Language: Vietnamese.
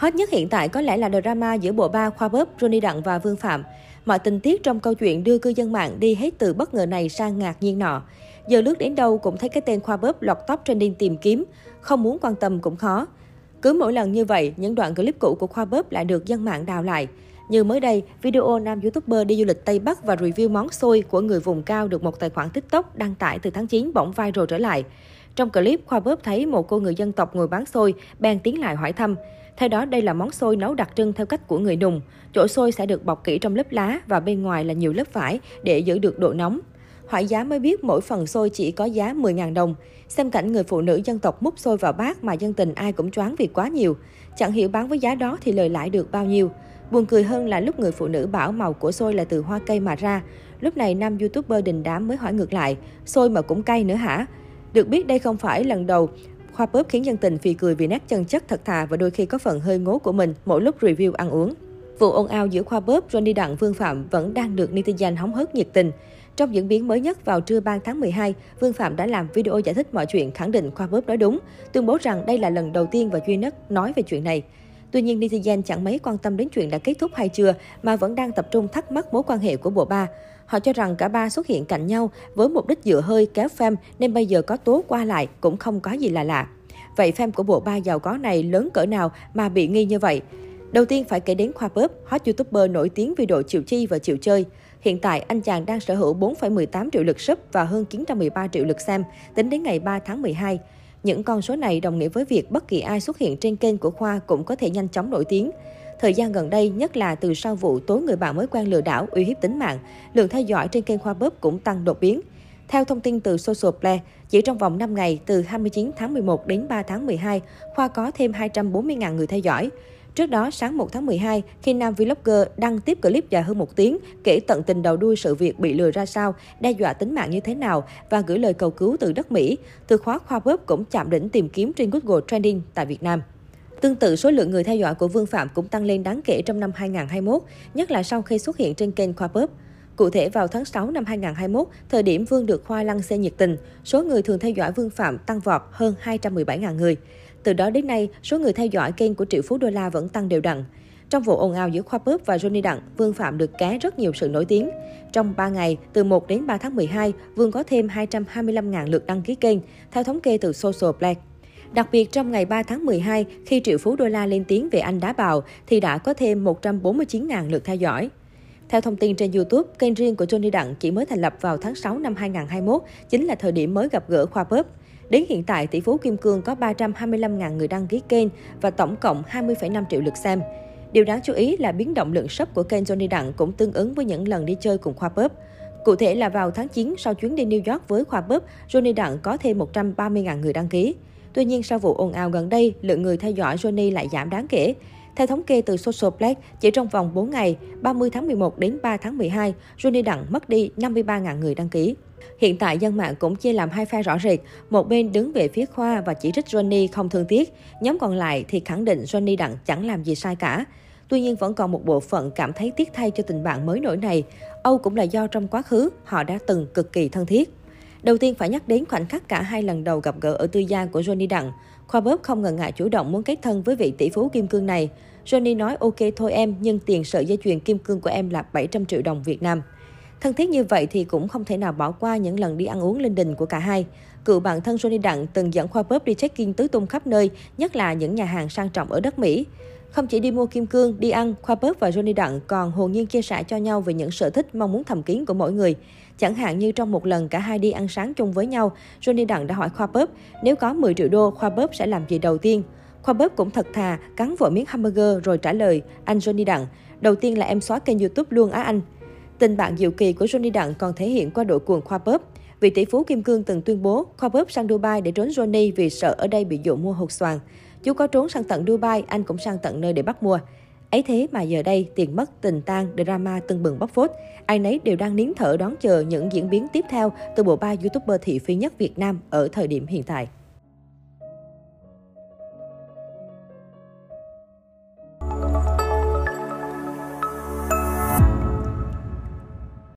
Hot nhất hiện tại có lẽ là drama giữa bộ ba Khoa Pug, Johnny Đặng và Vương Phạm. Mọi tình tiết trong câu chuyện đưa cư dân mạng đi hết từ bất ngờ này sang ngạc nhiên nọ. Giờ lướt đến đâu cũng thấy cái tên Khoa Pug lọt top trending tìm kiếm, không muốn quan tâm cũng khó. Cứ mỗi lần như vậy, những đoạn clip cũ của Khoa Pug lại được dân mạng đào lại. Như mới đây, video nam YouTuber đi du lịch Tây Bắc và review món xôi của người vùng cao được một tài khoản TikTok đăng tải từ tháng 9 bỗng viral trở lại. Trong clip, Khoa Pug thấy một cô người dân tộc ngồi bán xôi, bèn tiến lại hỏi thăm. Theo đó, đây là món xôi nấu đặc trưng theo cách của người Nùng. Chỗ xôi sẽ được bọc kỹ trong lớp lá và bên ngoài là nhiều lớp vải để giữ được độ nóng. Hỏi giá mới biết mỗi phần xôi chỉ có giá 10.000 đồng. Xem cảnh người phụ nữ dân tộc múc xôi vào bát mà dân tình ai cũng choáng vì quá nhiều. Chẳng hiểu bán với giá đó thì lời lãi được bao nhiêu. Buồn cười hơn là lúc người phụ nữ bảo màu của xôi là từ hoa cây mà ra. Lúc này nam YouTuber đình đám mới hỏi ngược lại, xôi mà cũng cay nữa hả? Được biết đây không phải lần đầu Khoa Pug khiến dân tình phì cười vì nét chân chất thật thà và đôi khi có phần hơi ngố của mình mỗi lúc review ăn uống. Vụ ồn ào giữa Khoa Pug, Johnny Đặng, Vương Phạm vẫn đang được netizen hóng hớt nhiệt tình. Trong diễn biến mới nhất vào trưa 3 tháng 12, Vương Phạm đã làm video giải thích mọi chuyện, khẳng định Khoa Pug nói đúng, tuyên bố rằng đây là lần đầu tiên và duy nhất nói về chuyện này. Tuy nhiên, netizen chẳng mấy quan tâm đến chuyện đã kết thúc hay chưa mà vẫn đang tập trung thắc mắc mối quan hệ của bộ ba. Họ cho rằng cả ba xuất hiện cạnh nhau với mục đích dựa hơi kéo fan nên bây giờ có tố qua lại cũng không có gì là lạ. Vậy fan của bộ ba giàu có này lớn cỡ nào mà bị nghi như vậy? Đầu tiên phải kể đến Khoa Pug, hot YouTuber nổi tiếng vì độ chịu chi và chịu chơi. Hiện tại, anh chàng đang sở hữu 4,18 triệu lượt sub và hơn 913 triệu lượt xem, tính đến ngày 3 tháng 12. Những con số này đồng nghĩa với việc bất kỳ ai xuất hiện trên kênh của Khoa cũng có thể nhanh chóng nổi tiếng. Thời gian gần đây, nhất là từ sau vụ tố người bạn mới quen lừa đảo, uy hiếp tính mạng, lượng theo dõi trên kênh Khoa Pug cũng tăng đột biến. Theo thông tin từ Social Play, chỉ trong vòng 5 ngày, từ 29 tháng 11 đến 3 tháng 12, Khoa có thêm 240.000 người theo dõi. Trước đó, sáng 1 tháng 12, khi nam vlogger đăng tiếp clip dài hơn 1 tiếng, kể tận tình đầu đuôi sự việc bị lừa ra sao, đe dọa tính mạng như thế nào và gửi lời cầu cứu từ đất Mỹ, từ khóa Khoa Pug cũng chạm đỉnh tìm kiếm trên Google Trending tại Việt Nam. Tương tự, số lượng người theo dõi của Vương Phạm cũng tăng lên đáng kể trong năm 2021, nhất là sau khi xuất hiện trên kênh Khoa Pug. Cụ thể, vào tháng 6 năm 2021, thời điểm Vương được Khoa lăng xê nhiệt tình, số người thường theo dõi Vương Phạm tăng vọt hơn 217.000 người. Từ đó đến nay, số người theo dõi kênh của Triệu Phú Đô La vẫn tăng đều đặn. Trong vụ ồn ào giữa Khoa Pug và Johnny Đặng, Vương Phạm được ké rất nhiều sự nổi tiếng. Trong 3 ngày, từ 1 đến 3 tháng 12, Vương có thêm 225.000 lượt đăng ký kênh, theo thống kê từ Social Blade. Đặc biệt, trong ngày 3 tháng 12, khi Triệu Phú Đô La lên tiếng về anh đá bào, thì đã có thêm 149.000 lượt theo dõi. Theo thông tin trên YouTube, kênh riêng của Johnny Đặng chỉ mới thành lập vào tháng 6 năm 2021, chính là thời điểm mới gặp gỡ Khoa Pug. Đến hiện tại, tỷ phú Kim Cương có 325.000 người đăng ký kênh và tổng cộng 20,5 triệu lượt xem. Điều đáng chú ý là biến động lượng sub của kênh Johnny Đặng cũng tương ứng với những lần đi chơi cùng Khoa Pug. Cụ thể là vào tháng 9, sau chuyến đi New York với Khoa Pug, Johnny Đặng có thêm 130.000 người đăng ký. Tuy nhiên, sau vụ ồn ào gần đây, lượng người theo dõi Johnny lại giảm đáng kể. Theo thống kê từ Social Play, chỉ trong vòng 4 ngày, 30 tháng 11 đến 3 tháng 12, Johnny Đặng mất đi 53.000 người đăng ký. Hiện tại, dân mạng cũng chia làm hai phe rõ rệt. Một bên đứng về phía Khoa và chỉ trích Johnny không thương tiếc. Nhóm còn lại thì khẳng định Johnny Đặng chẳng làm gì sai cả. Tuy nhiên, vẫn còn một bộ phận cảm thấy tiếc thay cho tình bạn mới nổi này. Âu cũng là do trong quá khứ, họ đã từng cực kỳ thân thiết. Đầu tiên phải nhắc đến khoảnh khắc cả hai lần đầu gặp gỡ ở tư gia của Johnny Đặng. Khoa Pug không ngần ngại chủ động muốn kết thân với vị tỷ phú Kim Cương này. Johnny nói ok thôi em, nhưng tiền sợi dây chuyền Kim Cương của em là 700 triệu đồng Việt Nam. Thân thiết như vậy thì cũng không thể nào bỏ qua những lần đi ăn uống lên đình của cả hai. Cựu bạn thân Johnny Đặng từng dẫn Khoa Pug đi check-in tứ tung khắp nơi, nhất là những nhà hàng sang trọng ở đất Mỹ. Không chỉ đi mua kim cương, đi ăn, Khoa Pug và Johnny Đặng còn hồn nhiên chia sẻ cho nhau về những sở thích, mong muốn thầm kín của mỗi người. Chẳng hạn như trong một lần cả hai đi ăn sáng chung với nhau, Johnny Đặng đã hỏi Khoa Pug nếu có 10 triệu đô, Khoa Pug sẽ làm gì đầu tiên. Khoa Pug cũng thật thà, cắn vội miếng hamburger rồi trả lời, anh Johnny Đặng, đầu tiên là em xóa kênh YouTube luôn á anh. Tình bạn diệu kỳ của Johnny Đặng còn thể hiện qua độ cuồng Khoa Pug. Vị tỷ phú Kim Cương từng tuyên bố Khoa Pug sang Dubai để trốn Johnny vì sợ ở đây bị dụ mua hột xoàn. Chú có trốn sang tận Dubai, anh cũng sang tận nơi để bắt mua. Ấy thế mà giờ đây, tiền mất, tình tan, drama tưng bừng bóc phốt. Ai nấy đều đang nín thở đón chờ những diễn biến tiếp theo từ bộ ba YouTuber thị phi nhất Việt Nam ở thời điểm hiện tại.